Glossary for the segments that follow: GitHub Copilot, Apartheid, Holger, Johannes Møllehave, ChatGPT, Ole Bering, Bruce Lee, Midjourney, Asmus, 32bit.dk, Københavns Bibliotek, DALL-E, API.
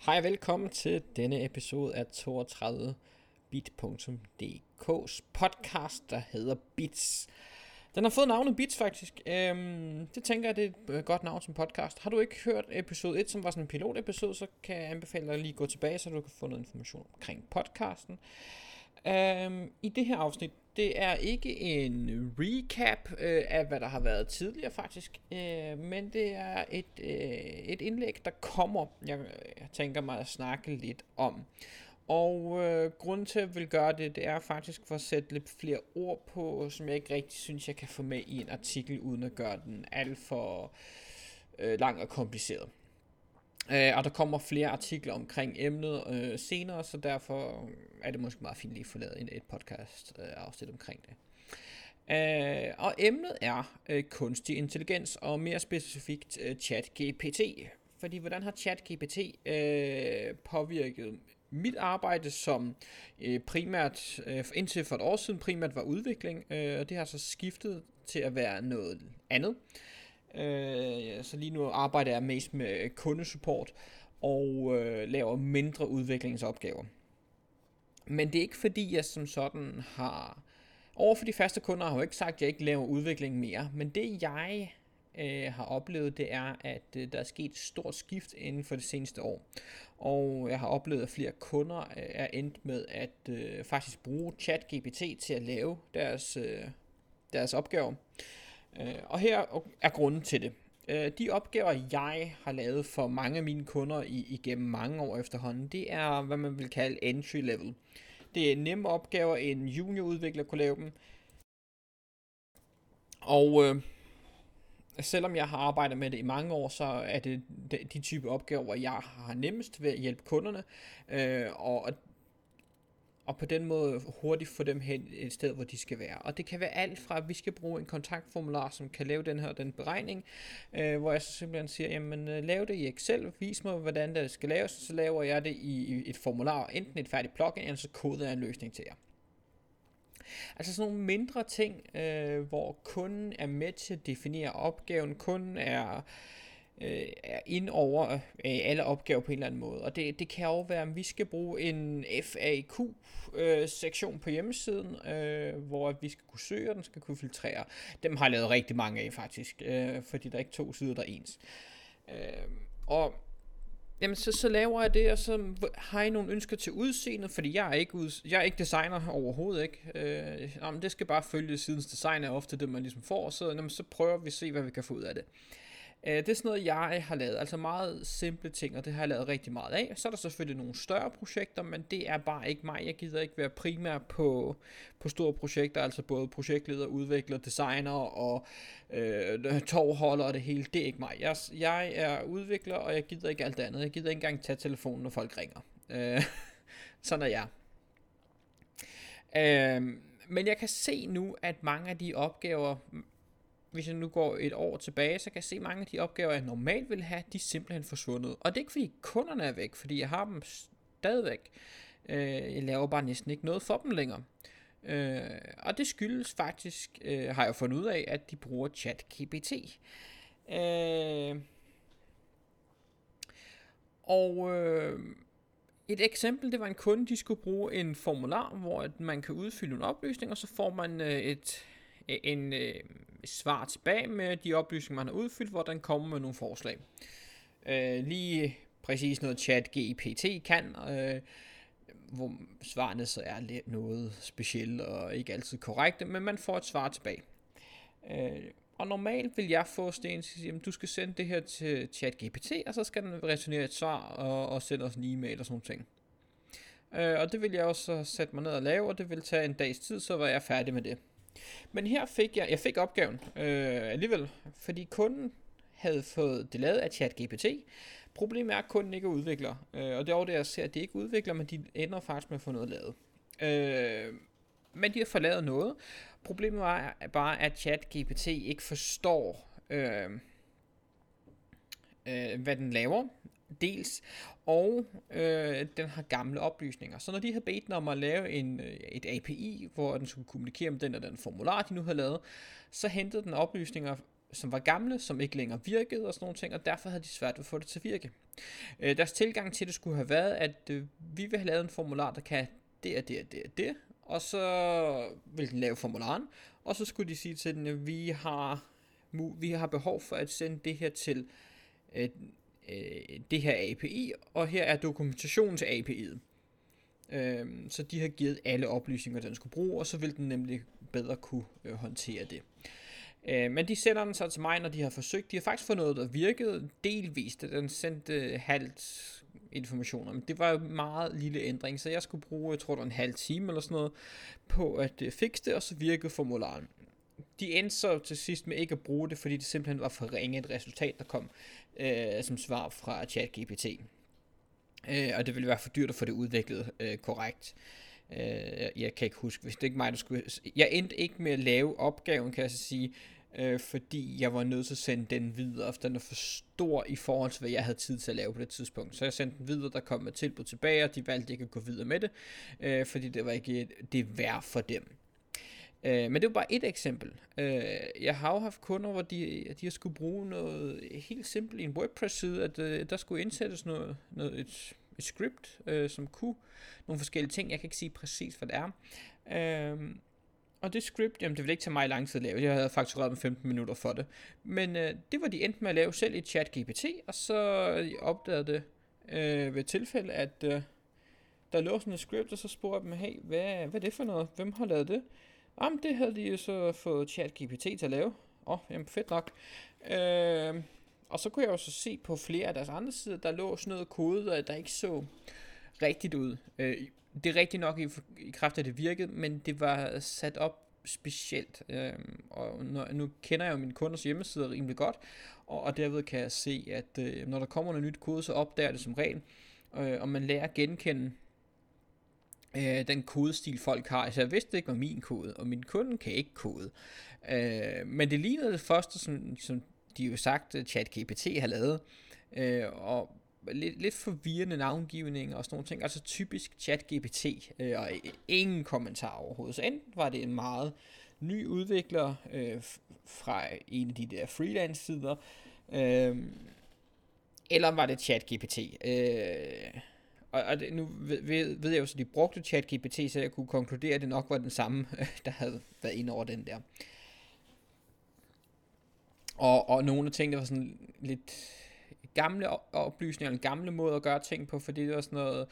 Hej og velkommen til denne episode af 32bit.dk's podcast, der hedder Bits. Den har fået navnet Bits faktisk. Det tænker jeg, det er et godt navn som podcast. Har du ikke hørt episode 1, som var sådan en pilotepisode, så kan jeg anbefale dig at lige gå tilbage, så du kan få noget information omkring podcasten. I det her afsnit, det er ikke en recap af, hvad der har været tidligere faktisk, men det er et indlæg, der kommer, jeg tænker mig at snakke lidt om. Og grunden til, at jeg vil gøre det, det er faktisk for at sætte lidt flere ord på, som jeg ikke rigtig synes, jeg kan få med i en artikel, uden at gøre den alt for lang og kompliceret. Og der kommer flere artikler omkring emnet senere, så derfor er det måske meget fint lige at få lavet et podcast afsnit omkring det. Og emnet er kunstig intelligens, og mere specifikt ChatGPT. Fordi hvordan har ChatGPT påvirket mit arbejde, som primært indtil for et år siden primært var udvikling, og det har så skiftet til at være noget andet. Så lige nu arbejder jeg mest med kundesupport og laver mindre udviklingsopgaver. Men det er ikke fordi jeg som sådan har overfor de faste kunder har jeg ikke sagt at jeg ikke laver udvikling mere. Men det jeg har oplevet det er at der er sket et stort skift inden for det seneste år. Og jeg har oplevet at flere kunder er endt med at faktisk bruge ChatGPT til at lave deres opgaver. Og her er grunden til det. De opgaver, jeg har lavet for mange af mine kunder igennem mange år efterhånden, det er, hvad man vil kalde entry level. Det er nemme opgaver, en juniorudvikler kunne lave dem. Og selvom jeg har arbejdet med det i mange år, så er det de type opgaver, hvor jeg har nemmest ved at hjælpe kunderne. Og på den måde hurtigt få dem hen et sted, hvor de skal være. Og det kan være alt fra, at vi skal bruge en kontaktformular, som kan lave den beregning, hvor jeg så simpelthen siger, jamen lav det i Excel, vis mig, hvordan det skal laves, så laver jeg det i et formular, enten et færdigt plugin, eller så koder jeg en løsning til jer. Altså sådan nogle mindre ting, hvor kunden er med til at definere opgaven, kunden er ind over alle opgaver på en eller anden måde. Og det kan jo være, at vi skal bruge en FAQ-sektion på hjemmesiden, hvor vi skal kunne søge, og den skal kunne filtrere. Dem har jeg lavet rigtig mange af faktisk, fordi der er ikke to sider, der er ens. Og jamen, så laver jeg det, og så har jeg nogle ønsker til udseendet, fordi jeg er ikke designer overhovedet ikke. Jamen, det skal bare følge sidens design er ofte det, man ligesom får, så, jamen, så prøver vi at se, hvad vi kan få ud af det. Det er sådan noget, jeg har lavet, altså meget simple ting, og det har jeg lavet rigtig meget af. Så er der selvfølgelig nogle større projekter, men det er bare ikke mig. Jeg gider ikke være primær på store projekter, altså både projektleder, udvikler, designer og tovholder og det hele. Det er ikke mig. Jeg er udvikler, og jeg gider ikke alt andet. Jeg gider ikke engang tage telefonen, når folk ringer. Sådan er jeg. Men jeg kan se nu, at mange af de opgaver... Hvis jeg nu går et år tilbage, så kan jeg se, at mange af de opgaver, jeg normalt ville have, de er simpelthen forsvundet. Og det er ikke fordi kunderne er væk, fordi jeg har dem stadigvæk. Jeg laver bare næsten ikke noget for dem længere. Og det skyldes faktisk, har jeg fundet ud af, at de bruger ChatGPT. Et eksempel, det var en kunde, de skulle bruge en formular, hvor man kan udfylde en oplysning, og så får man svar tilbage med de oplysninger, man har udfyldt, hvor den kommer med nogle forslag. Lige præcis noget ChatGPT kan, hvor svarene så er lidt noget specielt og ikke altid korrekte, men man får et svar tilbage. Og normalt vil jeg få Sten til at sige, du skal sende det her til ChatGPT, og så skal den returnere et svar og sende os en e-mail og sådan ting. Og det vil jeg også sætte mig ned og lave, og det vil tage en dags tid, så var jeg færdig med det. Men her fik jeg fik opgaven alligevel, fordi kunden havde fået det lavet af ChatGPT. Problemet er, at kunden ikke udvikler, og det er jo det, jeg ser, at de ikke udvikler, men de ender faktisk med at få noget lavet. Men de har fået lavet noget. Problemet var bare, at ChatGPT ikke forstår, hvad den laver, dels, og den har gamle oplysninger. Så når de havde bedt om at lave et API, hvor den skulle kommunikere med den og den formular, de nu havde lavet, så hentede den oplysninger som var gamle, som ikke længere virkede og sådan nogle ting, og derfor havde de svært ved at få det til at virke. Deres tilgang til det skulle have været, at vi vil have lavet en formular, der kan det og det og det og det, og så vil den lave formularen, og så skulle de sige til den, at vi har behov for at sende det her til det her API, og her er dokumentationen til API'et. Så de har givet alle oplysninger, den skulle bruge, og så vil den nemlig bedre kunne håndtere det. Men de sender den så til mig, når de har forsøgt. De har faktisk fået noget, der virkede delvist. Den sendte halvt informationer, men det var jo meget lille ændring, så jeg skulle bruge, jeg tror det var en halv time eller sådan noget, på at fikse det, og så virkede formularen. De endte så til sidst med ikke at bruge det, fordi det simpelthen var for ringe et resultat, der kom som svar fra ChatGPT. Og det ville være for dyrt at få det udviklet korrekt. Jeg kan ikke huske, hvis det ikke mig, der skulle... Jeg endte ikke med at lave opgaven, kan jeg så sige, fordi jeg var nødt til at sende den videre, for den var for stor i forhold til, hvad jeg havde tid til at lave på det tidspunkt. Så jeg sendte den videre, der kom et tilbud tilbage, og de valgte ikke at gå videre med det, fordi det var ikke det værd for dem. Men det var bare et eksempel. Jeg har jo haft kunder, hvor de har skulle bruge noget helt simpelt i en WordPress-side, at der skulle indsættes et script, som kunne nogle forskellige ting. Jeg kan ikke sige præcis, hvad det er. Og det script, jamen det ville ikke tage mig lang tid at lave. Jeg havde faktureret med 15 minutter for det. Men det var de endte med at lave selv i ChatGPT, og så opdagede det ved tilfælde, at der lå sådan et script, og så spurgte jeg dem, hey, hvad er det for noget? Hvem har lavet det? Jamen, det havde de jo så fået ChatGPT til at lave. Jamen fedt nok. Og så kunne jeg jo så se på flere af deres andre sider, der lå sådan noget kode, der ikke så rigtigt ud. Det er rigtigt nok i kraft af det virkede, men det var sat op specielt. Og nu kender jeg jo mine kunders hjemmesider rimelig godt, og derved kan jeg se, at når der kommer noget nyt kode, så opdager det som regel, og man lærer at genkende den kodestil folk har. Altså jeg vidste det ikke var min kode, og min kunde kan ikke kode, men det lignede det første, som de jo sagt ChatGPT har lavet, og lidt forvirrende navngivning og sådan nogle ting, altså typisk ChatGPT, og ingen kommentar overhovedet. Så enten var det en meget ny udvikler fra en af de der freelance sider, eller var det ChatGPT. Og det, nu ved jeg jo, så de brugte ChatGPT, så jeg kunne konkludere, at det nok var den samme, der havde været inde over den der. Og nogle af tingene var sådan lidt gamle oplysninger, eller gamle måder at gøre ting på, fordi det var sådan noget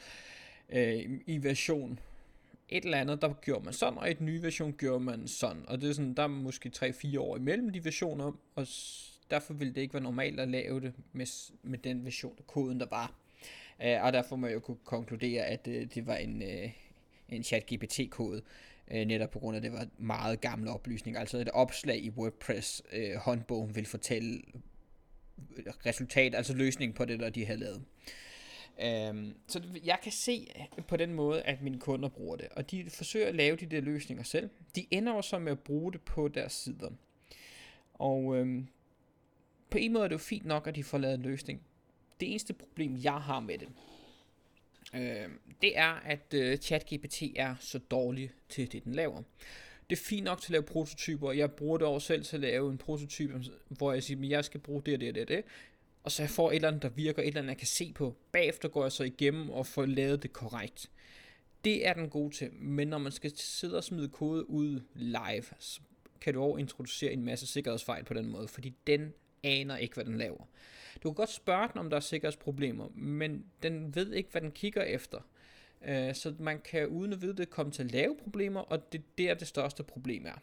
i version et eller andet, der gjorde man sådan, og i den nye version gjorde man sådan. Og det er sådan, der er måske 3-4 år imellem de versioner, og derfor ville det ikke være normalt at lave det med den version af koden, der var. Og derfor må jeg jo kunne konkludere, at det var en ChatGPT-kode, netop på grund af, at det var meget gamle oplysninger. Altså et opslag i WordPress-håndbogen vil fortælle resultat, altså løsningen på det, der de havde lavet. Så jeg kan se på den måde, at mine kunder bruger det, og de forsøger at lave de der løsninger selv. De ender jo så med at bruge det på deres sider. Og på en måde er det jo fint nok, at de får lavet en løsning. Det eneste problem, jeg har med det, det er, at ChatGPT er så dårlig til det, den laver. Det er fint nok til at lave prototyper. Jeg bruger det også selv til at lave en prototype, hvor jeg siger, at jeg skal bruge det. Og så jeg får et eller andet, der virker, et eller andet, jeg kan se på. Bagefter går jeg så igennem og får lavet det korrekt. Det er den gode til. Men når man skal sidde og smide kode ud live, så kan du også introducere en masse sikkerhedsfejl på den måde, fordi den aner ikke, hvad den laver. Du kan godt spørge den, om der er sikkerhedsproblemer, men den ved ikke, hvad den kigger efter. Så man kan uden at vide det, komme til at lave problemer, og det er der, det største problem er.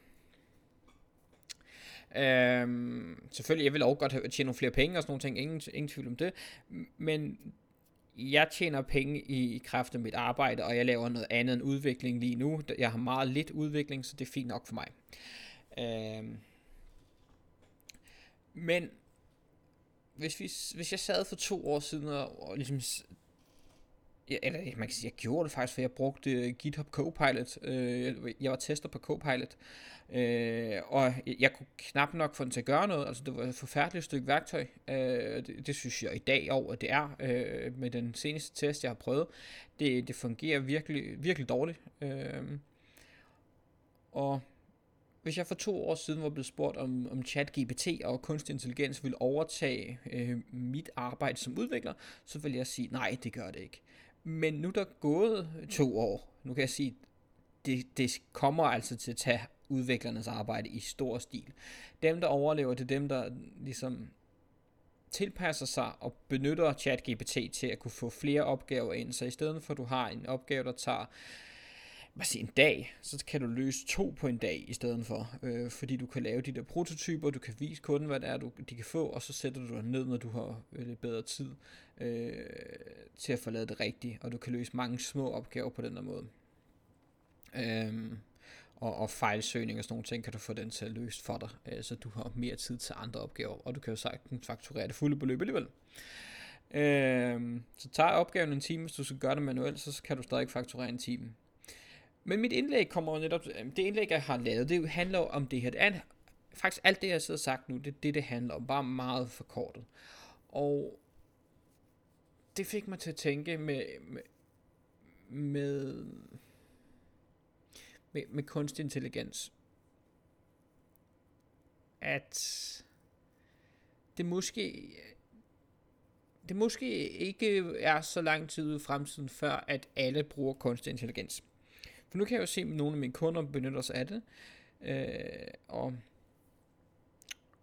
Selvfølgelig, jeg vil også godt have tjene nogle flere penge og sådan nogle ting, ingen tvivl om det, men jeg tjener penge i kraft af mit arbejde, og jeg laver noget andet end udvikling lige nu. Jeg har meget lidt udvikling, så det er fint nok for mig. Men hvis jeg sad for 2 år siden og ligesom, eller man kan sige, jeg gjorde det faktisk, for jeg brugte GitHub Copilot. Jeg var tester på Copilot, og jeg kunne knap nok få den til at gøre noget. Altså det var et forfærdeligt stykke værktøj. Det synes jeg i dag over, at det er med den seneste test, jeg har prøvet. Det fungerer virkelig, virkelig dårligt. Og Hvis jeg for 2 år siden var blevet spurgt om ChatGPT og kunstig intelligens ville overtage mit arbejde som udvikler, så ville jeg sige, nej, det gør det ikke. Men nu der er gået 2 år, nu kan jeg sige, det kommer altså til at tage udviklernes arbejde i stor stil. Dem, der overlever, det er dem, der ligesom tilpasser sig og benytter ChatGPT til at kunne få flere opgaver ind. Så i stedet for, at du har en opgave, der tager en dag, så kan du løse 2 på en dag i stedet for. Fordi du kan lave de der prototyper, du kan vise kunden, hvad det er, de kan få, og så sætter du dig ned, når du har lidt bedre tid til at få lavet det rigtigt. Og du kan løse mange små opgaver på den der måde. Og fejlsøgning og sådan nogle ting kan du få den til at løse for dig, så du har mere tid til andre opgaver, og du kan jo sagtens fakturere det fulde beløb alligevel. Så tager opgaven en time, hvis du skal gøre det manuelt, så kan du stadig fakturere en time. Men mit indlæg kommer netop, det indlæg jeg har lavet, det handler om det her. Det er, faktisk alt det jeg sidder og sagt nu, det er det handler om, bare meget forkortet. Og det fik mig til at tænke med kunstig intelligens, at det måske ikke er så lang tid ude i fremtiden, før at alle bruger kunstig intelligens. For nu kan jeg jo se, at nogle af mine kunder benytter sig af det,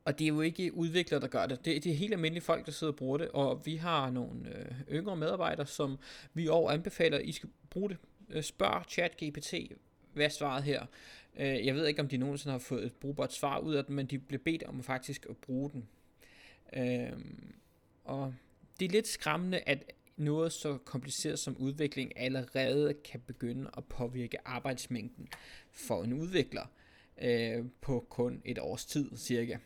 og det er jo ikke udviklere, der gør det. Det er helt almindelige folk, der sidder og bruger det, og vi har nogle yngre medarbejdere, som vi anbefaler, at I skal bruge det. Spørg ChatGPT, hvad er svaret her? Jeg ved ikke, om de nogensinde har fået et brugbart svar ud af den, men de blev bedt om faktisk at bruge den. Og det er lidt skræmmende, at noget så kompliceret som udvikling allerede kan begynde at påvirke arbejdsmængden for en udvikler på kun et års tid cirka.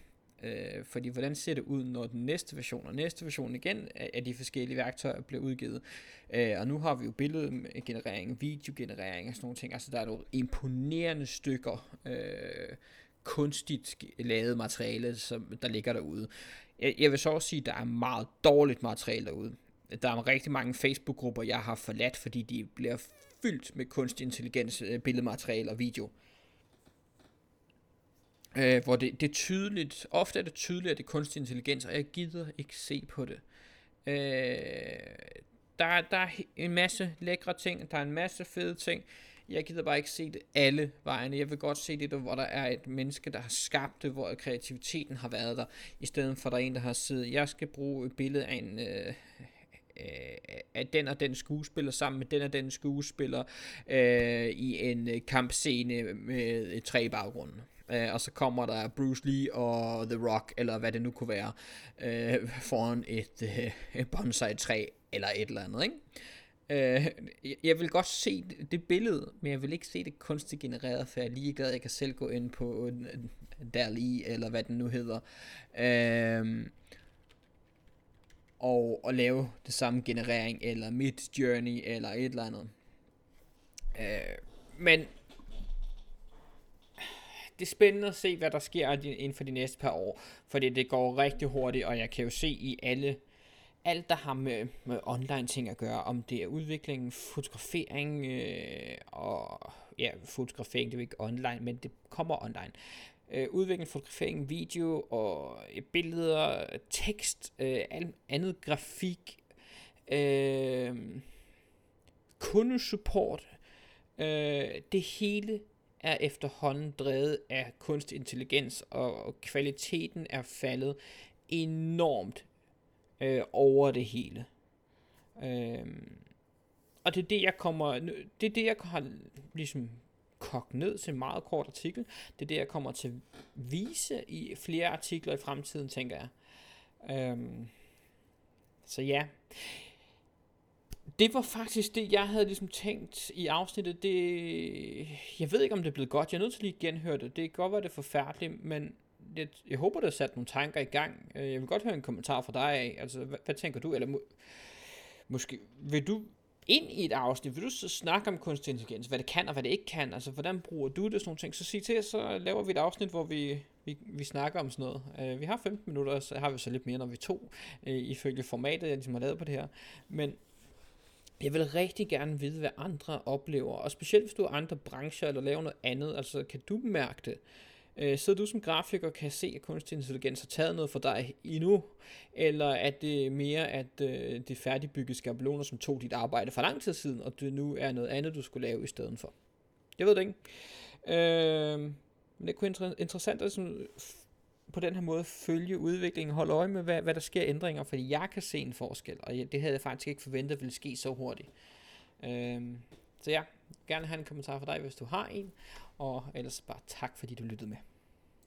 Fordi hvordan ser det ud, når den næste version og næste version igen af de forskellige værktøjer bliver udgivet, og nu har vi jo billedgenerering, videogenerering og sådan nogle ting, altså der er nogle imponerende stykker kunstigt lavet materiale, som der ligger derude. Jeg vil så også sige, at der er meget dårligt materiale derude. Der er rigtig mange Facebook-grupper, jeg har forladt, fordi de bliver fyldt med kunstig intelligens, billedmateriale og video. Hvor det er tydeligt, ofte er det tydeligt, at det er kunstig intelligens, og jeg gider ikke se på det. Der er en masse lækre ting, der er en masse fede ting, jeg gider bare ikke se det alle vejene. Jeg vil godt se det, hvor der er et menneske, der har skabt det, hvor kreativiteten har været der, i stedet for der er en, der har siddet, jeg skal bruge et billede af en... at den og den skuespiller sammen med den og den skuespiller i en kampscene med 3 baggrunde, og så kommer der Bruce Lee og The Rock eller hvad det nu kunne være foran et bonsai-træ eller et eller andet, ikke? Jeg vil godt se det billede, men jeg vil ikke se det kunstigt genereret, for jeg er ligeglad. Jeg kan selv gå ind på DALL-E eller hvad den nu hedder, og lave det samme generering, eller Midjourney, eller et eller andet. Men det er spændende at se, hvad der sker inden for de næste par år, fordi det går rigtig hurtigt, og jeg kan jo se i alt der har med online ting at gøre, om det er udviklingen, fotografering, og ja, fotografering, det er jo ikke online, men det kommer online. Udvikling, fotografering, video og billeder, tekst, andet grafik, kundesupport, det hele er efterhånden drevet af kunstig intelligens, og kvaliteten er faldet enormt over det hele. Og det er det, jeg har ligesom kogt ned til en meget kort artikel. Det er det, jeg kommer til at vise i flere artikler i fremtiden, tænker jeg. Så ja. Det var faktisk det, jeg havde ligesom tænkt i afsnittet. Jeg ved ikke, om det er blevet godt. Jeg er nødt til lige at genhøre det. Det kan godt være, det er forfærdeligt, men jeg håber, det har sat nogle tanker i gang. Jeg vil godt høre en kommentar fra dig af. Altså, hvad tænker du? Eller måske vil du ind i et afsnit, vil du så snakke om kunstig intelligens, hvad det kan og hvad det ikke kan, altså hvordan bruger du det og sådan nogle ting, så sig til, så laver vi et afsnit, hvor vi snakker om sådan noget. Vi har 15 minutter, og så har vi så lidt mere, når vi er 2, ifølge formatet, jeg ligesom har lavet på det her, men jeg vil rigtig gerne vide, hvad andre oplever, og specielt hvis du har andre brancher, eller laver noget andet, altså kan du mærke det, Så du som grafiker kan se, at kunstig intelligens har taget noget for dig endnu, eller at det mere, at det færdigbygget skabeloner, som tog dit arbejde for lang tid siden, og det nu er noget andet, du skulle lave i stedet for. Jeg ved det ikke. Men det kunne være interessant at sådan, på den her måde følge udviklingen, holde øje med, hvad der sker ændringer, fordi jeg kan se en forskel, og det havde jeg faktisk ikke forventet ville ske så hurtigt. Så ja, gerne have en kommentar fra dig, hvis du har en, og ellers bare tak, fordi du lyttede med.